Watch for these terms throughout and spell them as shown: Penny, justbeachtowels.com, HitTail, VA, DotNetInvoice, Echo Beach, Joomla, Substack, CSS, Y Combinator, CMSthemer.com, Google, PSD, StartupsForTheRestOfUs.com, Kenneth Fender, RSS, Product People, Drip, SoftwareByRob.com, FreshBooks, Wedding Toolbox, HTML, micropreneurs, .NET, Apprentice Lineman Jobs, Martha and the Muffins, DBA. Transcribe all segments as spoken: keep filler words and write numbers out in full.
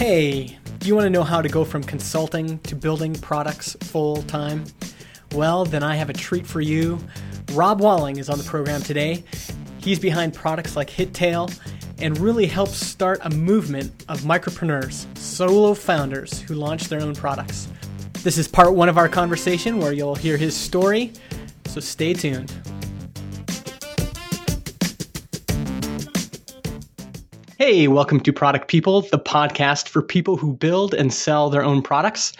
Hey, do you want to know how to go from consulting to building products full time? Well, then I have a treat for you. Rob Walling is on the program today. He's behind products like HitTail and really helps start a movement of micropreneurs, solo founders who launch their own products. This is part one of our conversation where you'll hear his story, so stay tuned. Hey, welcome to Product People, the podcast for people who build and sell their own products.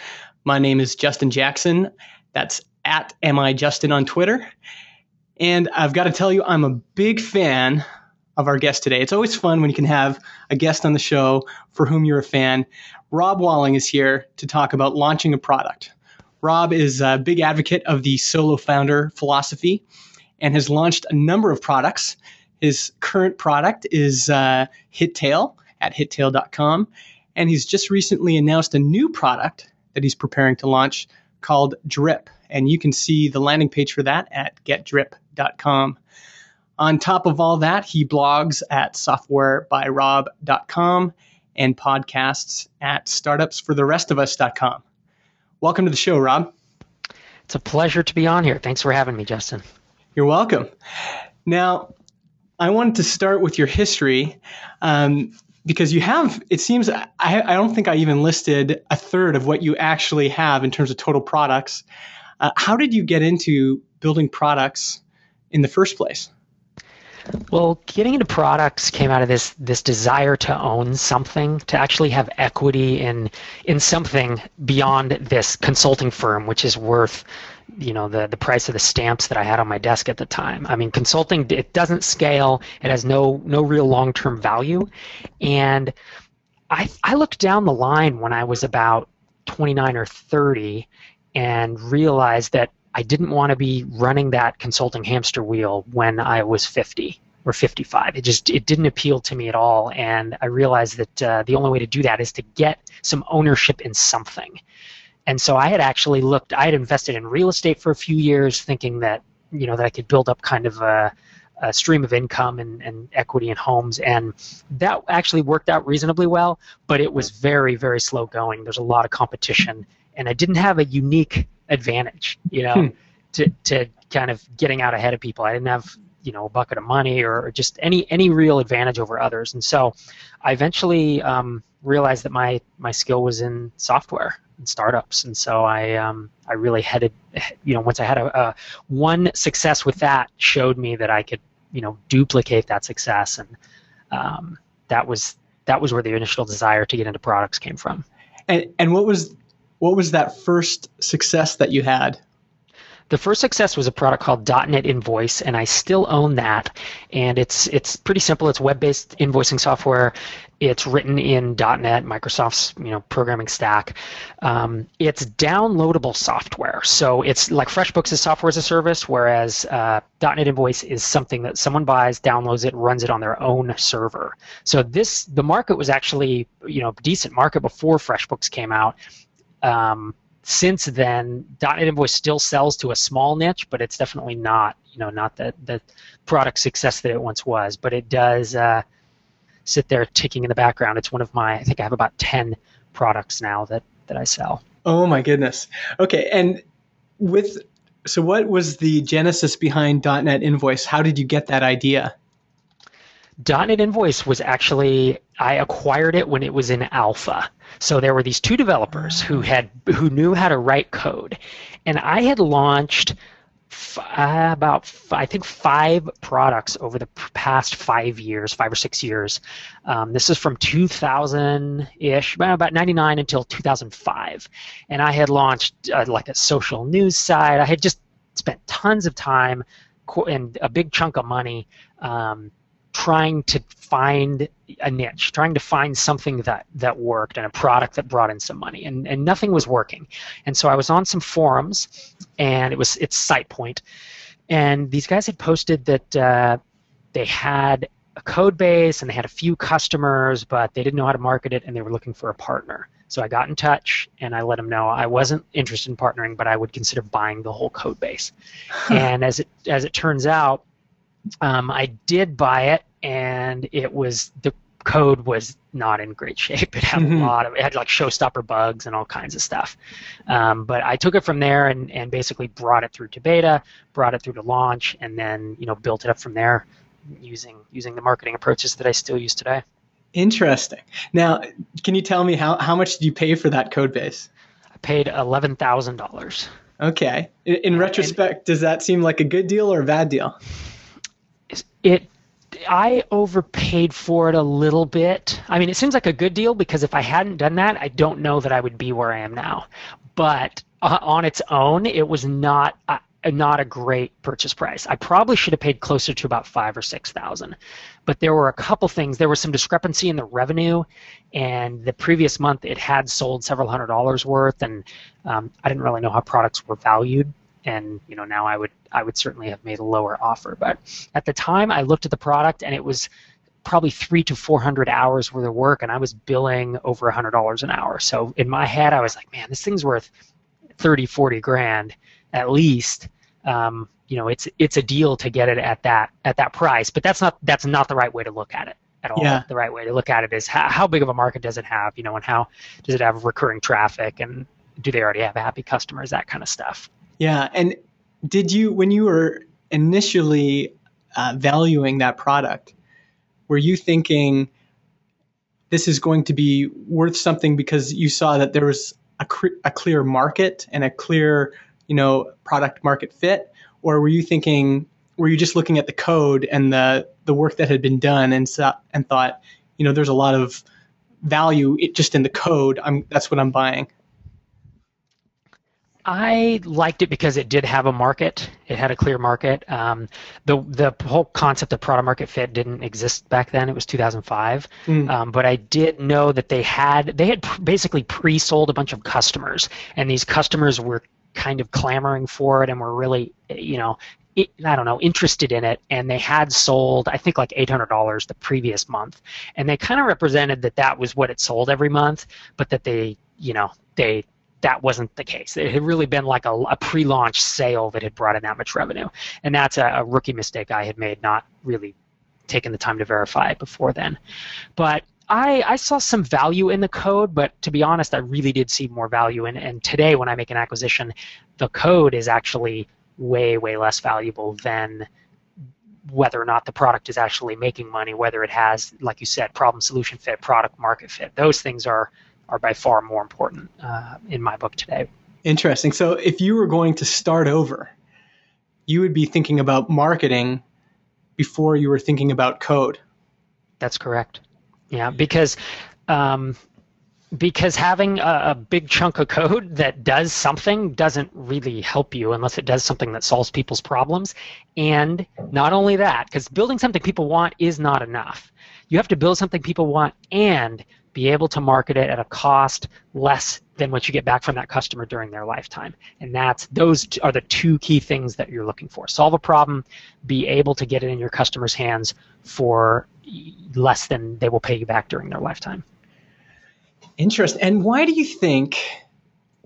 My name is Justin Jackson. That's at MIJustin on Twitter. And I've got to tell you, I'm a big fan of our guest today. It's always fun when you can have a guest on the show for whom you're a fan. Rob Walling is here to talk about launching a product. Rob is a big advocate of the solo founder philosophy and has launched a number of products. His current product is uh, HitTail at hit tail dot com, and he's just recently announced a new product that he's preparing to launch called Drip, and you can see the landing page for that at get drip dot com. On top of all that, he blogs at software by rob dot com and podcasts at startups for the rest of us dot com. Welcome to the show, Rob. It's a pleasure to be on here. Thanks for having me, Justin. You're welcome. Now, I wanted to start with your history um, because you have, it seems, I, I don't think I even listed a third of what you actually have in terms of total products. Uh, how did you get into building products in the first place? Well, getting into products came out of this this desire to own something, to actually have equity in in something beyond this consulting firm, which is worth, you know, the the price of the stamps that I had on my desk at the time. I mean, consulting, it doesn't scale. It has no no real long-term value. And I I looked down the line when I was about twenty-nine or thirty and realized that I didn't want to be running that consulting hamster wheel when I was fifty or fifty-five. It just it didn't appeal to me at all, and I realized that uh, the only way to do that is to get some ownership in something. And so I had actually looked, I had invested in real estate for a few years, thinking that, you know, that I could build up kind of a, a stream of income and, and equity in homes, and that actually worked out reasonably well, but it was very, very slow going. There's a lot of competition, and I didn't have a unique advantage, you know, hmm. to to kind of getting out ahead of people. I didn't have, you know, a bucket of money or, or just any any real advantage over others. And so I eventually um, realized that my my skill was in software and startups. And so I um, I really headed, you know, once I had a, a one success with that, showed me that I could, you know, duplicate that success. And um, that was that was where the initial desire to get into products came from. And and what was What was that first success that you had? The first success was a product called dot net invoice, and I still own that. And it's it's pretty simple. It's web-based invoicing software. It's written in dot net, Microsoft's, you know, programming stack. Um, it's downloadable software, so it's like FreshBooks is software as a service, whereas uh, .NET Invoice is something that someone buys, downloads it, runs it on their own server. So this the market was actually, you know, decent market before FreshBooks came out. Um, since then, .NET Invoice still sells to a small niche, but it's definitely not, you know, not the, the product success that it once was. But it does uh, sit there ticking in the background. It's one of my, I think I have about ten products now that, that I sell. Oh my goodness. Okay, and with, so what was the genesis behind .NET Invoice? How did you get that idea? .NET Invoice was actually, I acquired it when it was in alpha. So there were these two developers who had who knew how to write code, and I had launched f- uh, about f- I think five products over the past five years, five or six years. Um, this is from two thousand ish, about ninety-nine until two thousand five, and I had launched uh, like a social news site. I had just spent tons of time and a big chunk of money Um, trying to find a niche, trying to find something that, that worked and a product that brought in some money, and, and nothing was working. And so I was on some forums, and it was it's SitePoint, and these guys had posted that uh, they had a code base and they had a few customers, but they didn't know how to market it, and they were looking for a partner. So I got in touch, and I let them know I wasn't interested in partnering, but I would consider buying the whole code base. And as it as it turns out, Um, I did buy it, and it was the code was not in great shape. It had mm-hmm. a lot of, it had like showstopper bugs and all kinds of stuff. Um, but I took it from there and, and basically brought it through to beta, brought it through to launch, and then, you know, built it up from there using using the marketing approaches that I still use today. Interesting. Now, can you tell me how, how much did you pay for that code base? I paid eleven thousand dollars. Okay. In, in retrospect, and, does that seem like a good deal or a bad deal? It, I overpaid for it a little bit. I mean, it seems like a good deal because if I hadn't done that, I don't know that I would be where I am now. But uh, on its own, it was not uh, not a great purchase price. I probably should have paid closer to about five or six thousand. But there were a couple things. There was some discrepancy in the revenue, and the previous month it had sold several hundred dollars worth, and um, I didn't really know how products were valued. And you know, now I would I would certainly have made a lower offer, but at the time I looked at the product and it was probably three to four hundred hours worth of work, and I was billing over a hundred dollars an hour. So in my head, I was like, man, this thing's worth thirty, forty grand at least. Um, you know, it's it's a deal to get it at that at that price, but that's not that's not the right way to look at it at all. Yeah. The right way to look at it is how, how big of a market does it have, you know, and how does it have recurring traffic, and do they already have happy customers, that kind of stuff. Yeah. And did you, when you were initially uh, valuing that product, were you thinking this is going to be worth something because you saw that there was a, cre- a clear market and a clear, you know, product market fit? Or were you thinking, were you just looking at the code and the, the work that had been done and so, and thought, you know, there's a lot of value it, just in the code. I'm, that's what I'm buying. I liked it because it did have a market. It had a clear market. Um, the the whole concept of product market fit didn't exist back then. It was two thousand five. Mm. Um, but I did know that they had they had basically pre-sold a bunch of customers, and these customers were kind of clamoring for it and were really, you know, It, I don't know, interested in it, and they had sold, I think, like eight hundred dollars the previous month, and they kind of represented that that was what it sold every month, but that they, you know, they. That wasn't the case. It had really been like a, a pre-launch sale that had brought in that much revenue. And that's a, a rookie mistake I had made, not really taking the time to verify it before then. But I, I saw some value in the code, but to be honest, I really did see more value in it. And today when I make an acquisition, the code is actually way, way less valuable than whether or not the product is actually making money, whether it has, like you said, problem solution fit, product market fit. Those things are are by far more important uh, in my book today. Interesting. So if you were going to start over, you would be thinking about marketing before you were thinking about code. That's correct. Yeah, because um, because having a, a big chunk of code that does something doesn't really help you unless it does something that solves people's problems. And not only that, because building something people want is not enough. You have to build something people want and be able to market it at a cost less than what you get back from that customer during their lifetime. And that's, those are the two key things that you're looking for. Solve a problem, be able to get it in your customer's hands for less than they will pay you back during their lifetime. Interesting. And why do you think,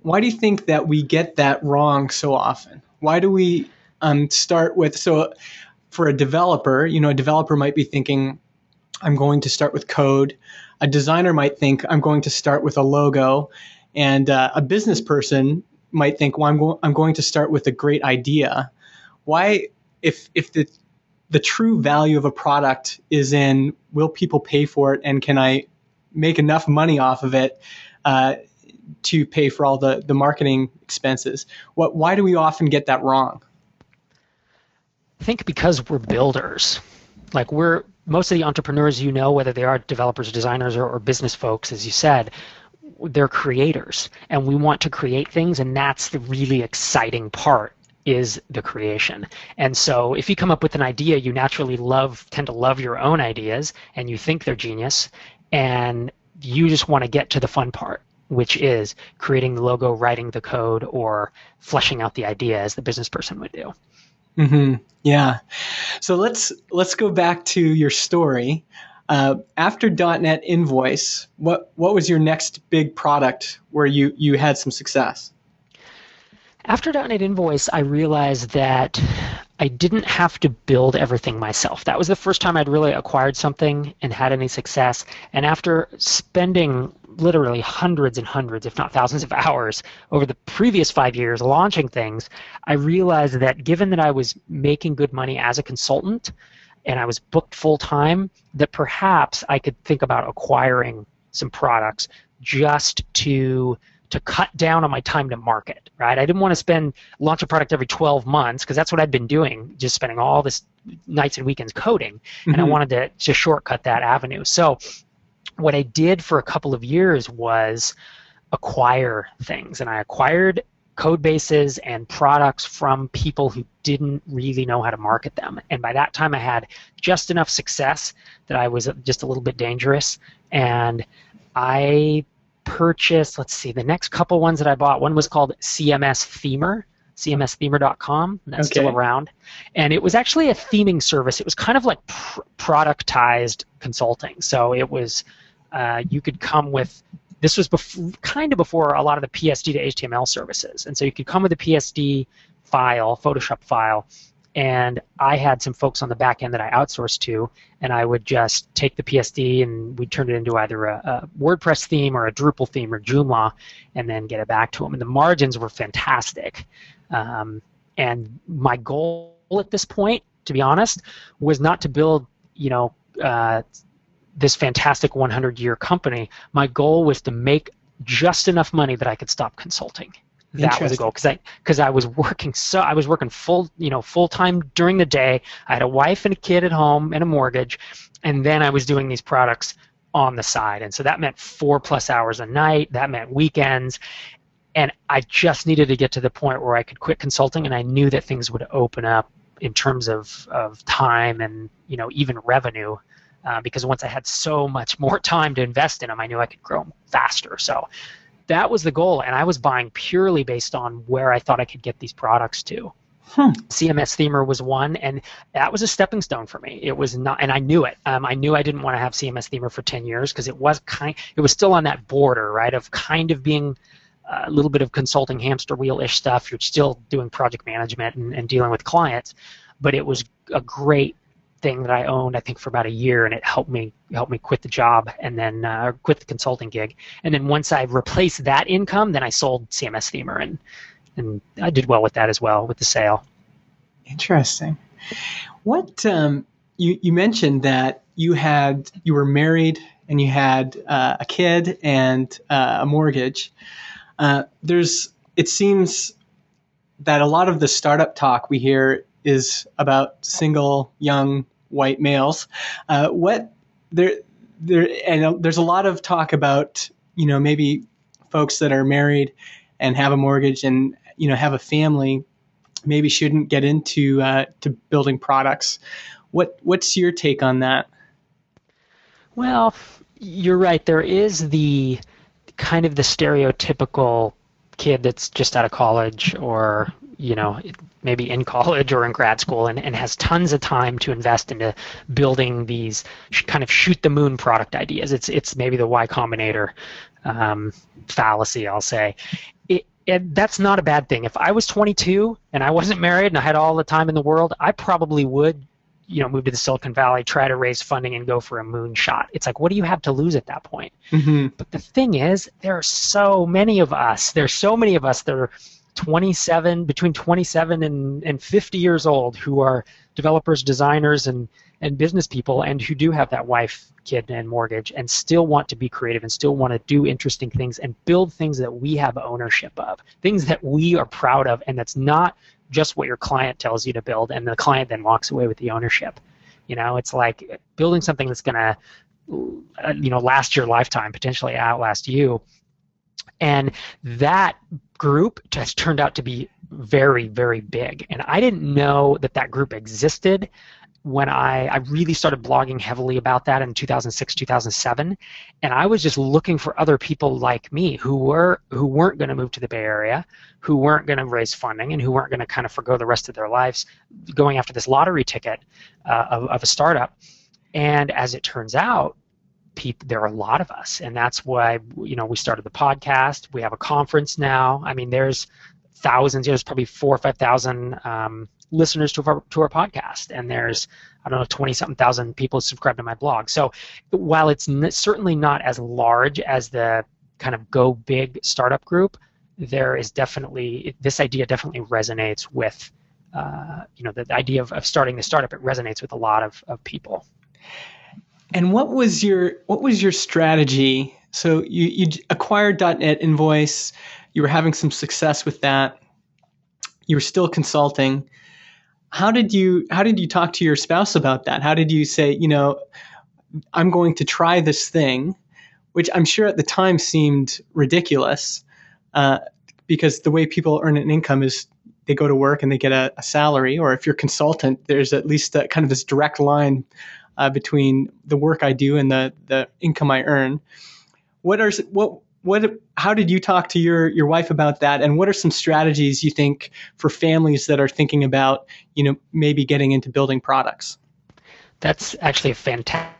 why do you think that we get that wrong so often? Why do we um, start with, so for a developer, you know, a developer might be thinking, I'm going to start with code. A designer might think, I'm going to start with a logo. And uh, a business person might think, well, I'm, go- I'm going to start with a great idea. Why, if if the the true value of a product is in, will people pay for it, and can I make enough money off of it uh, to pay for all the, the marketing expenses? What? Why do we often get that wrong? I think because we're builders. Like we're most of the entrepreneurs you know, whether they are developers, designers, or, or business folks, as you said, they're creators, and we want to create things, and that's the really exciting part is the creation. And so if you come up with an idea, you naturally love, tend to love your own ideas, and you think they're genius, and you just want to get to the fun part, which is creating the logo, writing the code, or fleshing out the idea as the business person would do. Mm-hmm. Yeah. So let's let's go back to your story. Uh, after .dot net Invoice, what what was your next big product where you, you had some success? After .dot net Invoice, I realized that I didn't have to build everything myself. That was the first time I'd really acquired something and had any success. And after spending literally hundreds and hundreds, if not thousands of hours over the previous five years launching things, I realized that given that I was making good money as a consultant and I was booked full-time, that perhaps I could think about acquiring some products just to to cut down on my time to market, right? I didn't want to spend launch a product every twelve months because that's what I'd been doing, just spending all this nights and weekends coding, mm-hmm. and I wanted to, to shortcut that avenue. So what I did for a couple of years was acquire things, and I acquired code bases and products from people who didn't really know how to market them. And by that time, I had just enough success that I was just a little bit dangerous, and I purchased, let's see, the next couple ones that I bought, one was called C M S Themer, C M S Themer dot com, that's okay. Still around, and it was actually a theming service. It was kind of like pr productized consulting, so it was, uh, you could come with, this was before, kind of before a lot of the P S D to H T M L services, and so you could come with a P S D file, Photoshop file, and I had some folks on the back end that I outsourced to, and I would just take the P S D and we turned it into either a, a WordPress theme or a Drupal theme or Joomla, and then get it back to them. And the margins were fantastic. Um, and my goal at this point, to be honest, was not to build, you know, uh, this fantastic one hundred year company. My goal was to make just enough money that I could stop consulting. That was the goal, because I because I was working so I was working full you know full time during the day. I had a wife and a kid at home and a mortgage, and then I was doing these products on the side, and so that meant four plus hours a night. That meant weekends, and I just needed to get to the point where I could quit consulting, and I knew that things would open up in terms of of time and you know even revenue. Uh, because once I had so much more time to invest in them, I knew I could grow them faster. So that was the goal, and I was buying purely based on where I thought I could get these products to. Hmm. C M S Themer was one, and that was a stepping stone for me. It was not, and I knew it. Um, I knew I didn't want to have C M S Themer for ten years because it was kind, it was still on that border, right, of kind of being a little bit of consulting hamster wheel-ish stuff. You're still doing project management and, and dealing with clients, but it was a great thing that I owned, I think, for about a year, and it helped me helped me quit the job and then uh, quit the consulting gig. And then once I replaced that income, then I sold C M S Themer, and and I did well with that as well with the sale. Interesting. What um, you you mentioned that you had you were married and you had uh, a kid and uh, a mortgage. Uh, there's it seems that a lot of the startup talk we hear is about single young white males. Uh, what there, there, and there's a lot of talk about, you know, maybe folks that are married and have a mortgage and, you know, have a family, maybe shouldn't get into uh, to building products. What what's your take on that? Well, you're right. There is the kind of the stereotypical kid that's just out of college or, you know, maybe in college or in grad school and, and has tons of time to invest into building these sh kind of shoot the moon product ideas. It's it's maybe the Y Combinator um, fallacy, I'll say. It, it, that's not a bad thing. If I was twenty-two and I wasn't married and I had all the time in the world, I probably would, you know, move to the Silicon Valley, try to raise funding and go for a moonshot. It's like, what do you have to lose at that point? Mm-hmm. But the thing is, there are so many of us, there's so many of us that are twenty-seven, between twenty-seven and, and fifty years old, who are developers, designers, and, and business people, and who do have that wife, kid, and mortgage, and still want to be creative and still want to do interesting things and build things that we have ownership of, things that we are proud of, and that's not just what your client tells you to build, and the client then walks away with the ownership. You know, it's like building something that's going to, you know, last your lifetime, potentially outlast you. And that group has turned out to be very, very big. And I didn't know that that group existed when I, I really started blogging heavily about that in two thousand six, two thousand seven. And I was just looking for other people like me who, were, who weren't going to move to the Bay Area, who weren't going to raise funding, and who weren't going to kind of forgo the rest of their lives going after this lottery ticket uh, of, of a startup. And as it turns out, people, there are a lot of us, and that's why, you know, we started the podcast. We have a conference now. I mean, there's thousands, you know, there's probably four or five thousand um, listeners to our, to our podcast, and there's, I don't know, twenty-something thousand people subscribe to my blog. So while it's n- certainly not as large as the kind of go big startup group, there is definitely, this idea definitely resonates with, uh, you know, the idea of, of starting the startup, it resonates with a lot of, of people. And what was your, what was your strategy? So you, you acquired DotNetInvoice, you were having some success with that, you were still consulting. How did you, how did you talk to your spouse about that? How did you say, you know, I'm going to try this thing, which I'm sure at the time seemed ridiculous, uh, because the way people earn an income is they go to work and they get a, a salary, or if you're a consultant, there's at least a, kind of this direct line uh, between the work I do and the, the income I earn. What are, what, what, how did you talk to your, your wife about that? And what are some strategies you think for families that are thinking about, you know, maybe getting into building products? That's actually a fantastic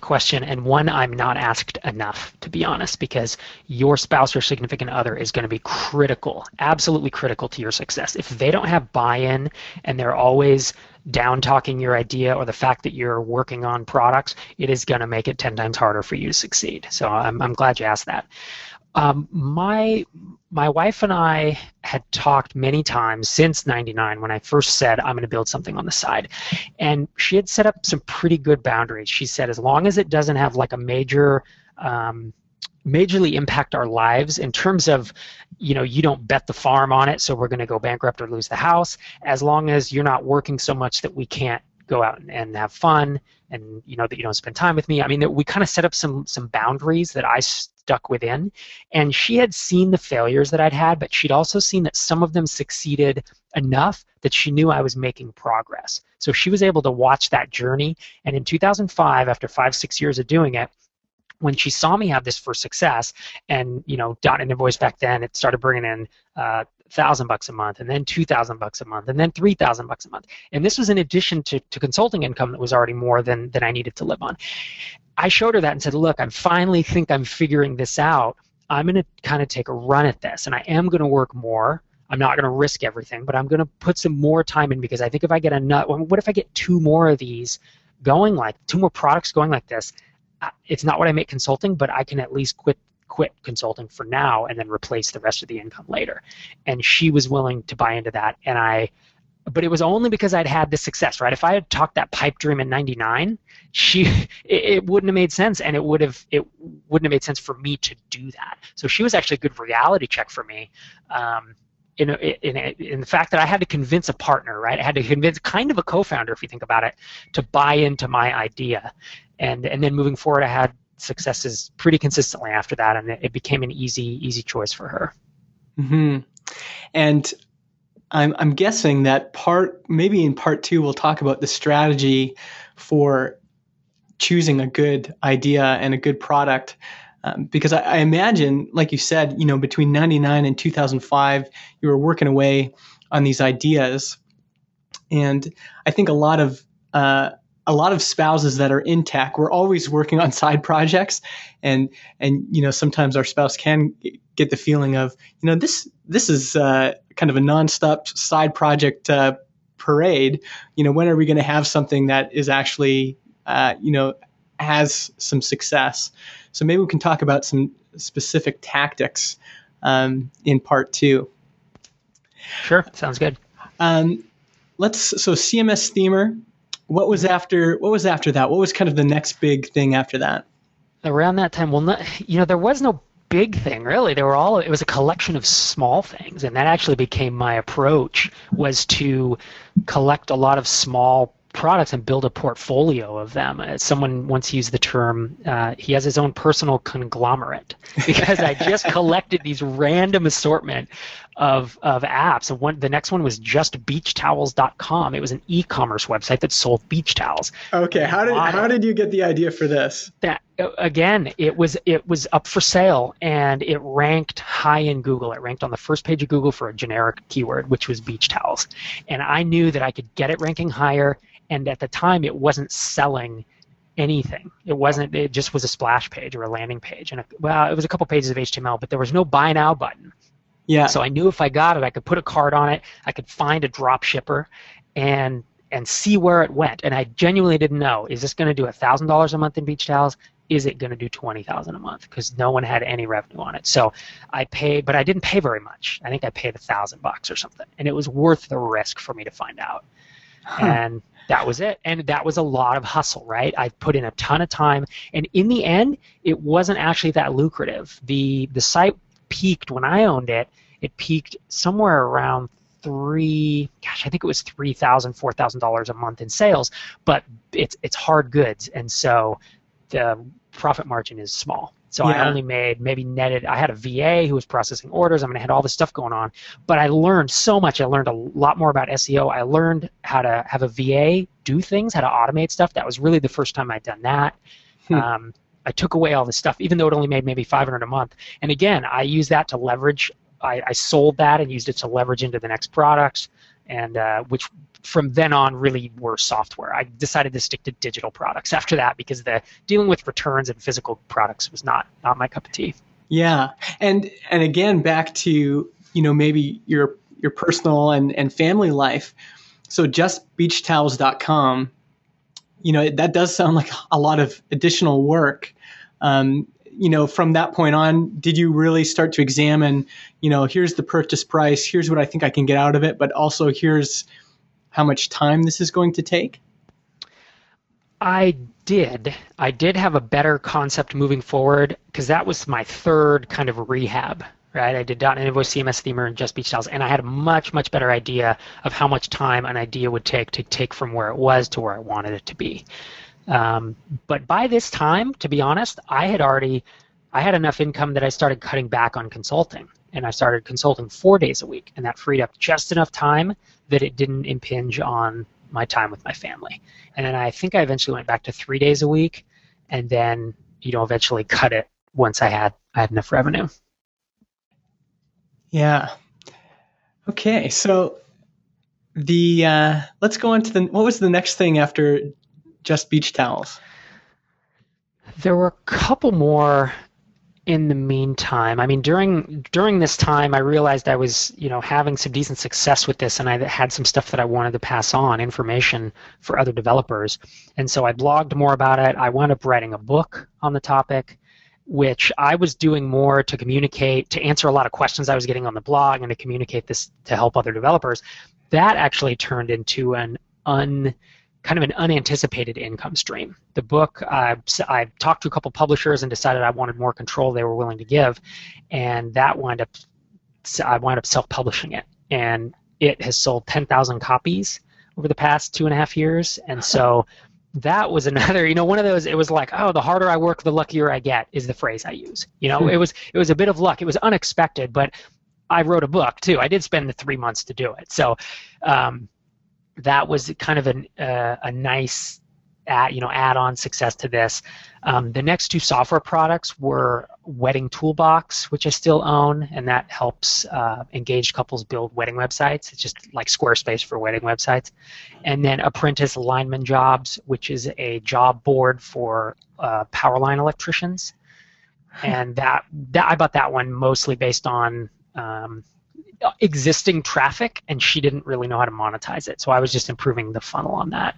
question, and one I'm not asked enough, to be honest, because your spouse or significant other is going to be critical, absolutely critical to your success. If they don't have buy-in and they're always down talking your idea or the fact that you're working on products, it is going to make it ten times harder for you to succeed. So I'm, I'm glad you asked that. Um, my my wife and I had talked many times since ninety-nine when I first said I'm going to build something on the side, and she had set up some pretty good boundaries. She said as long as it doesn't have like a major, um, majorly impact our lives in terms of, you know, you don't bet the farm on it, so we're going to go bankrupt or lose the house. As long as you're not working so much that we can't go out and, and have fun, and you know that you don't spend time with me. I mean, we kind of set up some some boundaries that I stuck within, and she had seen the failures that I'd had, but she'd also seen that some of them succeeded enough that she knew I was making progress. So she was able to watch that journey, and in two thousand five, after five, six years of doing it, when she saw me have this first success, and you know, DotNetInvoice back then, it started bringing in uh, thousand bucks a month, and then two thousand bucks a month, and then three thousand bucks a month, and this was in addition to, to consulting income that was already more than than I needed to live on. I showed her that and said, "Look, I finally think I'm figuring this out. I'm going to kind of take a run at this, and I am going to work more. I'm not going to risk everything, but I'm going to put some more time in, because I think if I get a nut, what if I get two more of these going like two more products going like this? It's not what I make consulting, but I can at least quit." quit consulting for now and then replace the rest of the income later." And she was willing to buy into that, and I, but it was only because I'd had this success, right? If I had talked that pipe dream in ninety-nine, she, it, it wouldn't have made sense, and it would have, it wouldn't have made sense for me to do that. So she was actually a good reality check for me, um, in, in, in the fact that I had to convince a partner, right? I had to convince kind of a co-founder, if you think about it, to buy into my idea, and and then moving forward, I had successes pretty consistently after that, and it became an easy, easy choice for her. Mm-hmm. And I'm, I'm guessing that part, maybe in part two, we'll talk about the strategy for choosing a good idea and a good product, um, because I, I imagine, like you said, you know, between ninety-nine and two thousand five, you were working away on these ideas, and I think a lot of uh, a lot of spouses that are in tech, we're always working on side projects, and and you know, sometimes our spouse can get the feeling of, you know, this this is uh, kind of a nonstop side project uh, parade. You know, when are we going to have something that is actually uh, you know, has some success? So maybe we can talk about some specific tactics um, in part two. Sure, sounds good. Um, let's so CMSthemer. What was after? What was after that? What was kind of the next big thing after that? Around that time, well, not, you know, there was no big thing really. There were all. It was a collection of small things, and that actually became my approach, was to collect a lot of small products and build a portfolio of them. Someone once used the term, uh, he has his own personal conglomerate, because I just collected these random assortment of of apps. And one, the next one was just beach towels dot com. It was an e-commerce website that sold beach towels. Okay, how did how did you get the idea for this? That again, it was it was up for sale, and it ranked high in Google. It ranked on the first page of Google for a generic keyword, which was beach towels, and I knew that I could get it ranking higher. And at the time, it wasn't selling anything. It wasn't. It just was a splash page or a landing page, and a, well, it was a couple pages of H T M L, but there was no buy now button. Yeah. So I knew if I got it, I could put a card on it. I could find a drop shipper, and and see where it went. And I genuinely didn't know, is this going to do one thousand dollars a month in beach towels? Is it going to do twenty thousand dollars a month? Because no one had any revenue on it. So I paid, but I didn't pay very much. I think I paid a thousand bucks or something. And it was worth the risk for me to find out. Huh. And that was it. And that was a lot of hustle, right? I put in a ton of time. And in the end, it wasn't actually that lucrative. The, the site peaked when I owned it. It peaked somewhere around three, gosh, I think it was three thousand, four thousand dollars a month in sales, but it's it's hard goods, and so the profit margin is small. So yeah. I only made maybe netted, I had a V A who was processing orders, I mean, I had all this stuff going on, but I learned so much. I learned a lot more about S E O. I learned how to have a V A do things, how to automate stuff. That was really the first time I'd done that. Hmm. Um, I took away all this stuff, even though it only made maybe five hundred dollars a month, and again, I used that to leverage. I, I sold that and used it to leverage into the next products, and uh, which from then on really were software. I decided to stick to digital products after that because the dealing with returns and physical products was not not my cup of tea. Yeah, and and again back to, you know, maybe your your personal and, and family life. So just beach towels dot com, you know, that does sound like a lot of additional work. Um, You know, from that point on, did you really start to examine, you know, here's the purchase price, here's what I think I can get out of it, but also here's how much time this is going to take? I did. I did have a better concept moving forward because that was my third kind of rehab, right? I did DotNetInvoice, C M S Themer, and Just Beach Towels, and I had a much, much better idea of how much time an idea would take to take from where it was to where I wanted it to be. Um, but by this time, to be honest, I had already, I had enough income that I started cutting back on consulting, and I started consulting four days a week, and that freed up just enough time that it didn't impinge on my time with my family. And then I think I eventually went back to three days a week, and then, you know, eventually cut it once I had, I had enough revenue. Yeah. Okay. So the, uh, let's go on to the, what was the next thing after Just Beach Towels? There were a couple more in the meantime. I mean, during during this time, I realized I was, you know, having some decent success with this, and I had some stuff that I wanted to pass on, information for other developers. And so I blogged more about it. I wound up writing a book on the topic, which I was doing more to communicate, to answer a lot of questions I was getting on the blog and to communicate this to help other developers. That actually turned into an un... kind of an unanticipated income stream. The book, uh, I talked to a couple publishers and decided I wanted more control they were willing to give, and that wound up, I wound up self-publishing it, and it has sold ten thousand copies over the past two and a half years, and so that was another, you know, one of those, it was like, oh, the harder I work, the luckier I get, is the phrase I use. You know, it was it was a bit of luck. It was unexpected, but I wrote a book, too. I did spend the three months to do it, so um that was kind of an, uh, a nice add, you know, add-on success to this. Um, the next two software products were Wedding Toolbox, which I still own, and that helps uh, engaged couples build wedding websites. It's just like Squarespace for wedding websites. And then Apprentice Lineman Jobs, which is a job board for uh, power line electricians. And that, that I bought that one mostly based on... Um, existing traffic, and she didn't really know how to monetize it. So I was just improving the funnel on that.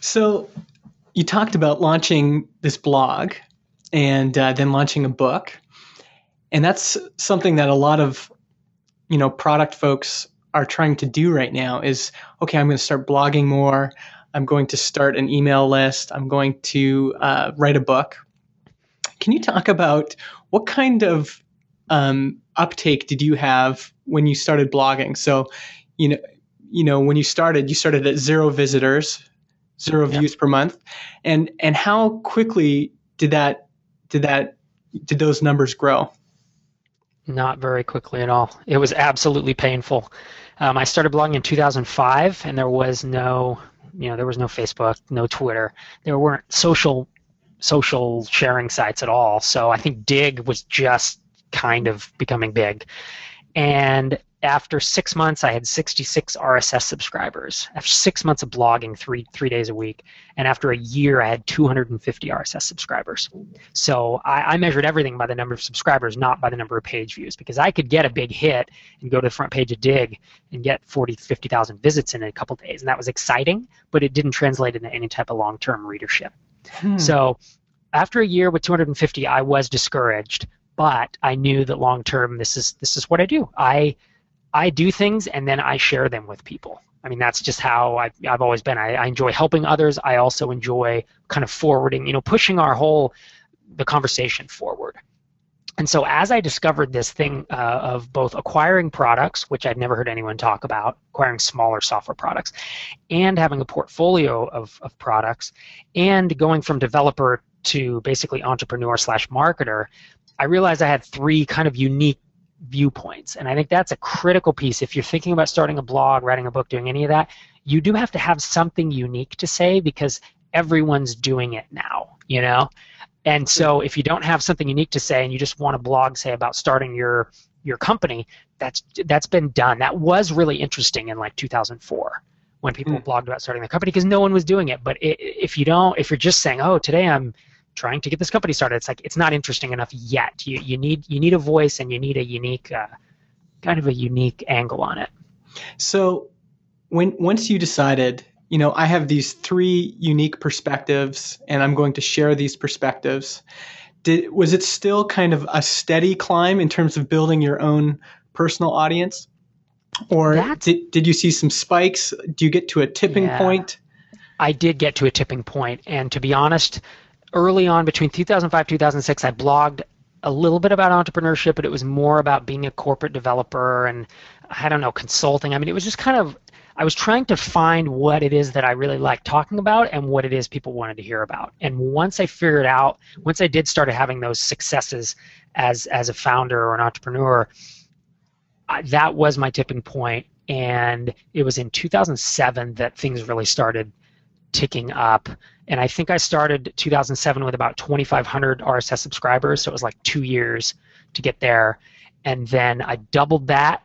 So you talked about launching this blog and uh, then launching a book. And that's something that a lot of, you know, product folks are trying to do right now is, okay, I'm going to start blogging more. I'm going to start an email list. I'm going to uh, write a book. Can you talk about what kind of um, uptake did you have when you started blogging? So, you know, you know, when you started, you started at zero visitors, zero yeah. views per month. And, and how quickly did that, did that, did those numbers grow? Not very quickly at all. It was absolutely painful. Um, I started blogging in two thousand five, and there was no, you know, there was no Facebook, no Twitter. There weren't social, social sharing sites at all. So I think Dig was just kind of becoming big, and after six months, I had sixty-six R S S subscribers. After six months of blogging, three three days a week, and after a year, I had two hundred fifty R S S subscribers. So I, I measured everything by the number of subscribers, not by the number of page views, because I could get a big hit and go to the front page of Dig and get forty, fifty thousand visits in a couple days, and that was exciting, but it didn't translate into any type of long-term readership. Hmm. So after a year with two hundred fifty, I was discouraged, but I knew that long-term, this is this is what I do. I I do things and then I share them with people. I mean, that's just how I've, I've always been. I, I enjoy helping others. I also enjoy kind of forwarding, you know, pushing our whole, the conversation forward. And so as I discovered this thing uh, of both acquiring products, which I've never heard anyone talk about, acquiring smaller software products, and having a portfolio of, of products, and going from developer to basically entrepreneur slash marketer, I realized I had three kind of unique viewpoints. And I think that's a critical piece. If you're thinking about starting a blog, writing a book, doing any of that, you do have to have something unique to say because everyone's doing it now, you know? And so if you don't have something unique to say and you just want a blog, say, about starting your your company, that's that's been done. That was really interesting in like two thousand four when people mm. blogged about starting their company because no one was doing it. But it, if you don't, if you're just saying, oh, today I'm trying to get this company started, it's like it's not interesting enough yet. You you need you need a voice and you need a unique uh, kind of a unique angle on it. So when once you decided, you know, I have these three unique perspectives and I'm going to share these perspectives, did was it still kind of a steady climb in terms of building your own personal audience? Or did, did you see some spikes? Do you get to a tipping yeah, point? I did get to a tipping point, and to be honest, early on, between two thousand five and two thousand six, I blogged a little bit about entrepreneurship, but it was more about being a corporate developer and, I don't know, consulting. I mean, it was just kind of, I was trying to find what it is that I really liked talking about and what it is people wanted to hear about. And once I figured out, once I did start having those successes as, as a founder or an entrepreneur, I, that was my tipping point. And it was in two thousand seven that things really started ticking up. And I think I started two thousand seven with about twenty-five hundred R S S subscribers. So it was like two years to get there. And then I doubled that.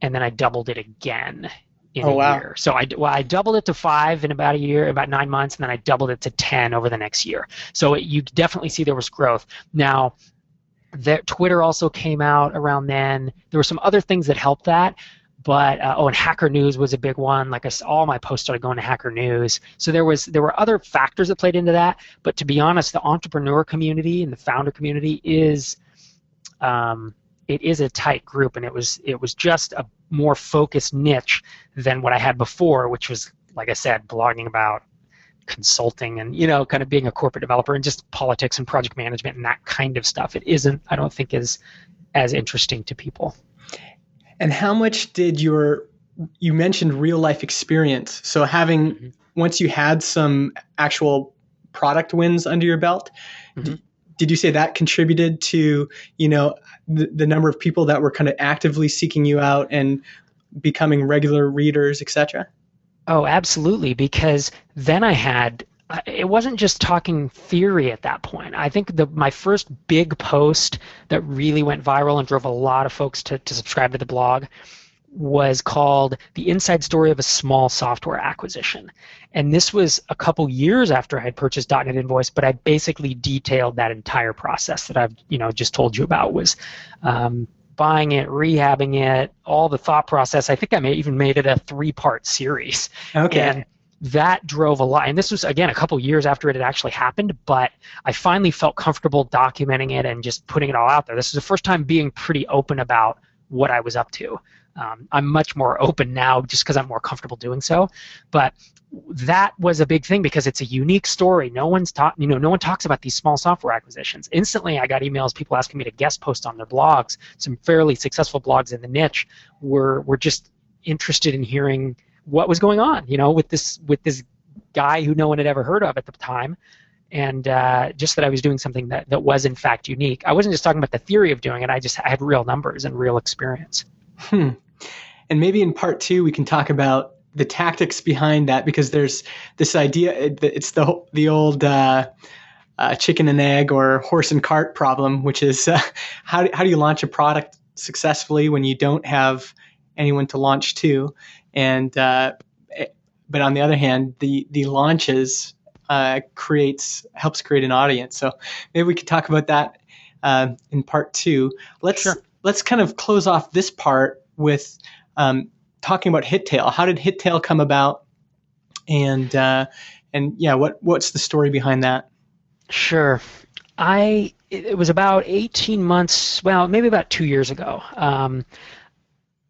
And then I doubled it again in oh, a wow. year. So I, well, I doubled it to five in about a year, about nine months. And then I doubled it to ten over the next year. So it, you definitely see there was growth. Now, the, Twitter also came out around then. There were some other things that helped that. But uh, oh, and Hacker News was a big one. Like I saw, all my posts started going to Hacker News. So there was there were other factors that played into that. But to be honest, the entrepreneur community and the founder community is um, it is a tight group, and it was it was just a more focused niche than what I had before, which was, like I said, blogging about consulting and, you know, kind of being a corporate developer and just politics and project management and that kind of stuff. It isn't, I don't think, is as interesting to people. And how much did your, you mentioned real life experience. So having, mm-hmm. once you had some actual product wins under your belt, mm-hmm. d- did you say that contributed to, you know, th- the number of people that were kind of actively seeking you out and becoming regular readers, et cetera? Oh, absolutely. Because then I had, it wasn't just talking theory at that point. I think the, my first big post that really went viral and drove a lot of folks to, to subscribe to the blog was called The Inside Story of a Small Software Acquisition. And this was a couple years after I had purchased .NET Invoice, but I basically detailed that entire process that I've, you know, just told you about, was um, buying it, rehabbing it, all the thought process. I think I may even made it a three-part series. Okay. And that drove a lot, and this was, again, a couple years after it had actually happened, but I finally felt comfortable documenting it and just putting it all out there. This is the first time being pretty open about what I was up to. Um, I'm much more open now just because I'm more comfortable doing so, but that was a big thing because it's a unique story. No one's ta- you know, no one talks about these small software acquisitions. Instantly, I got emails, people asking me to guest post on their blogs. Some fairly successful blogs in the niche were, were just interested in hearing what was going on, you know, with this with this guy who no one had ever heard of at the time, and uh, just that I was doing something that, that was in fact unique. I wasn't just talking about the theory of doing it. I just I had real numbers and real experience. Hmm. And maybe in part two we can talk about the tactics behind that, because there's this idea. It, it's the the old uh, uh, chicken and egg or horse and cart problem, which is uh, how do, how do you launch a product successfully when you don't have anyone to launch to. And uh, but on the other hand, the the launches uh, creates helps create an audience. So maybe we could talk about that uh, in part two. Let's sure. let's kind of close off this part with um, talking about HitTail. How did HitTail come about? And uh, and yeah, what what's the story behind that? Sure. I it was about eighteen months, well, maybe about two years ago. Um,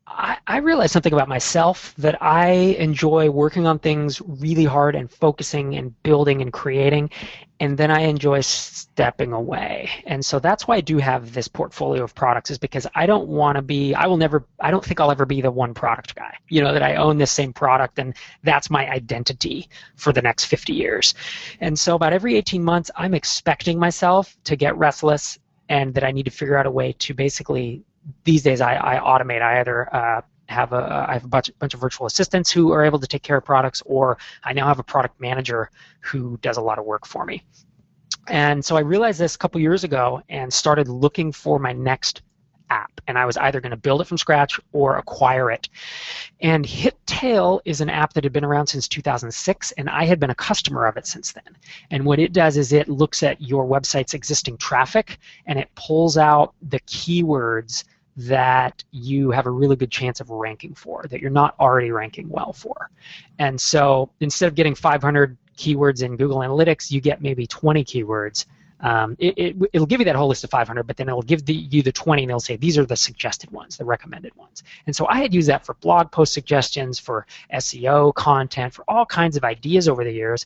I, I realized something about myself, that I enjoy working on things really hard and focusing and building and creating, and then I enjoy stepping away. And so that's why I do have this portfolio of products, is because I don't want to be, I will never, I don't think I'll ever be the one product guy, you know, that I own this same product and that's my identity for the next fifty years. And so about every eighteen months, I'm expecting myself to get restless and that I need to figure out a way to basically, these days I, I automate. I either uh, have a I have a bunch, bunch of virtual assistants who are able to take care of products, or I now have a product manager who does a lot of work for me. And so I realized this a couple years ago and started looking for my next app. And I was either going to build it from scratch or acquire it. And HitTail is an app that had been around since two thousand six, and I had been a customer of it since then. And what it does is it looks at your website's existing traffic and it pulls out the keywords that you have a really good chance of ranking for, that you're not already ranking well for. And so instead of getting five hundred keywords in Google Analytics, you get maybe twenty keywords. Um, it, it, it'll give you that whole list of five hundred, but then it'll give the, you the twenty, and it'll say these are the suggested ones, the recommended ones. And so I had used that for blog post suggestions, for S E O content, for all kinds of ideas over the years,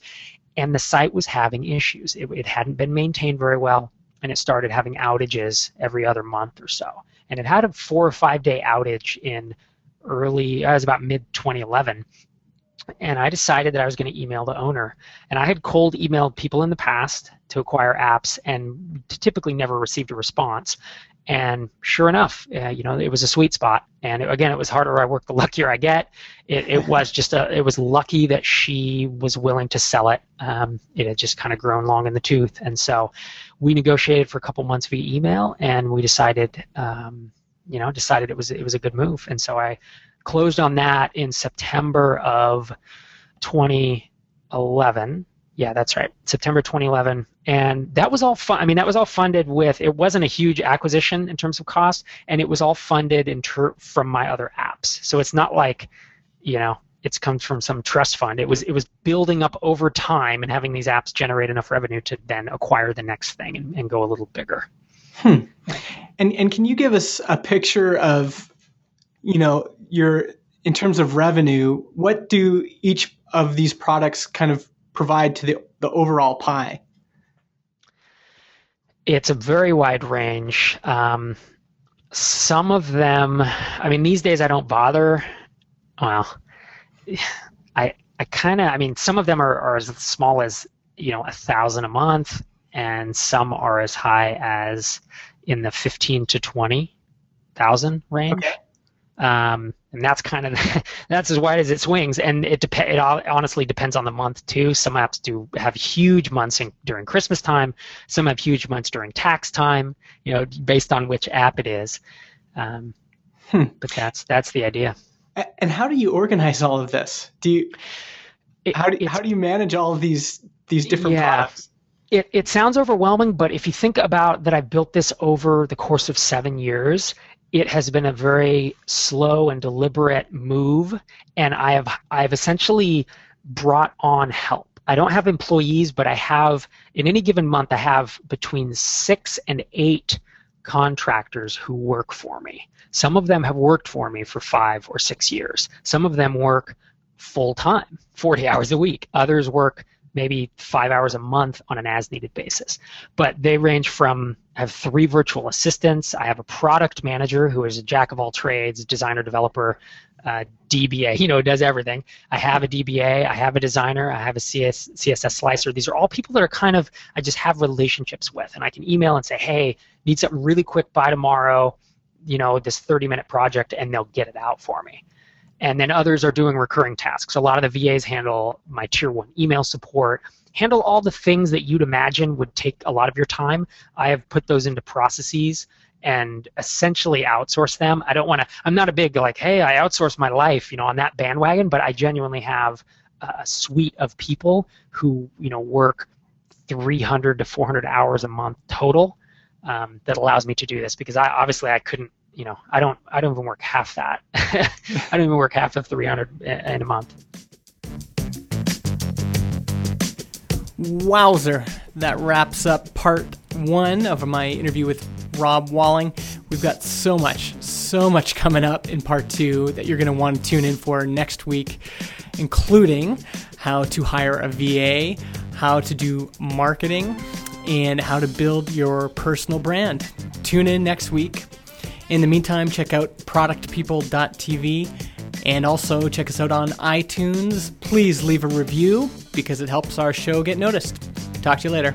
and the site was having issues. It, it hadn't been maintained very well, and it started having outages every other month or so. And it had a four or five day outage in early, I was about mid twenty eleven. And I decided that I was going to email the owner. And I had cold emailed people in the past to acquire apps and typically never received a response. And sure enough, uh, you know, it was a sweet spot. And it, again, it was harder I work, the luckier I get. It, it was just a, it was lucky that she was willing to sell it. Um, it had just kind of grown long in the tooth. And so we negotiated for a couple months via email, and we decided, um, you know, decided it was it was a good move. And so I closed on that in September of twenty eleven. Yeah, that's right, September twenty eleven. And that was all fun. I mean, that was all funded with, it wasn't a huge acquisition in terms of cost, and it was all funded in ter- from my other apps. So it's not like, you know, it's comes from some trust fund. It was it was building up over time and having these apps generate enough revenue to then acquire the next thing and, and go a little bigger. Hmm. And and can you give us a picture of, you know, your, in terms of revenue, what do each of these products kind of provide to the, the overall pie? It's a very wide range. Um, some of them, I mean, these days I don't bother. Well, I I kind of, I mean, some of them are, are as small as, you know, a thousand a month, and some are as high as in the fifteen to twenty thousand range. Okay. Um, and that's kind of that's as wide as it swings, and it dep- it honestly depends on the month too. Some apps do have huge months in, during Christmas time. Some have huge months during tax time. You know, based on which app it is. Um, hmm. But that's that's the idea. And how do you organize all of this? Do you it, how do how do you manage all of these these different yeah. products? It, it sounds overwhelming, but if you think about that, I've built this over the course of seven years. It has been a very slow and deliberate move, and I have I've essentially brought on help. I don't have employees, but I have, in any given month, I have between six and eight contractors who work for me. Some of them have worked for me for five or six years. Some of them work full-time, forty hours a week. Others work maybe five hours a month on an as-needed basis. But they range from, I have three virtual assistants, I have a product manager who is a jack-of-all-trades, designer, developer, uh, D B A, you know, does everything. I have a D B A, I have a designer, I have a C S, C S S slicer. These are all people that are kind of, I just have relationships with, and I can email and say, hey, need something really quick by tomorrow, you know, this thirty-minute project, and they'll get it out for me. And then others are doing recurring tasks. A lot of the V As handle my tier one email support, handle all the things that you'd imagine would take a lot of your time. I have put those into processes and essentially outsource them. I don't want to, I'm not a big like, hey, I outsource my life, you know, on that bandwagon, but I genuinely have a suite of people who, you know, work three hundred to four hundred hours a month total um, that allows me to do this, because I obviously I couldn't, you know, I don't, I don't even work half that. I don't even work half of three hundred in a month. Wowzer. That wraps up part one of my interview with Rob Walling. We've got so much, so much coming up in part two that you're going to want to tune in for next week, including how to hire a V A, how to do marketing, and how to build your personal brand. Tune in next week. In the meantime, check out product people dot t v and also check us out on iTunes. Please leave a review because it helps our show get noticed. Talk to you later.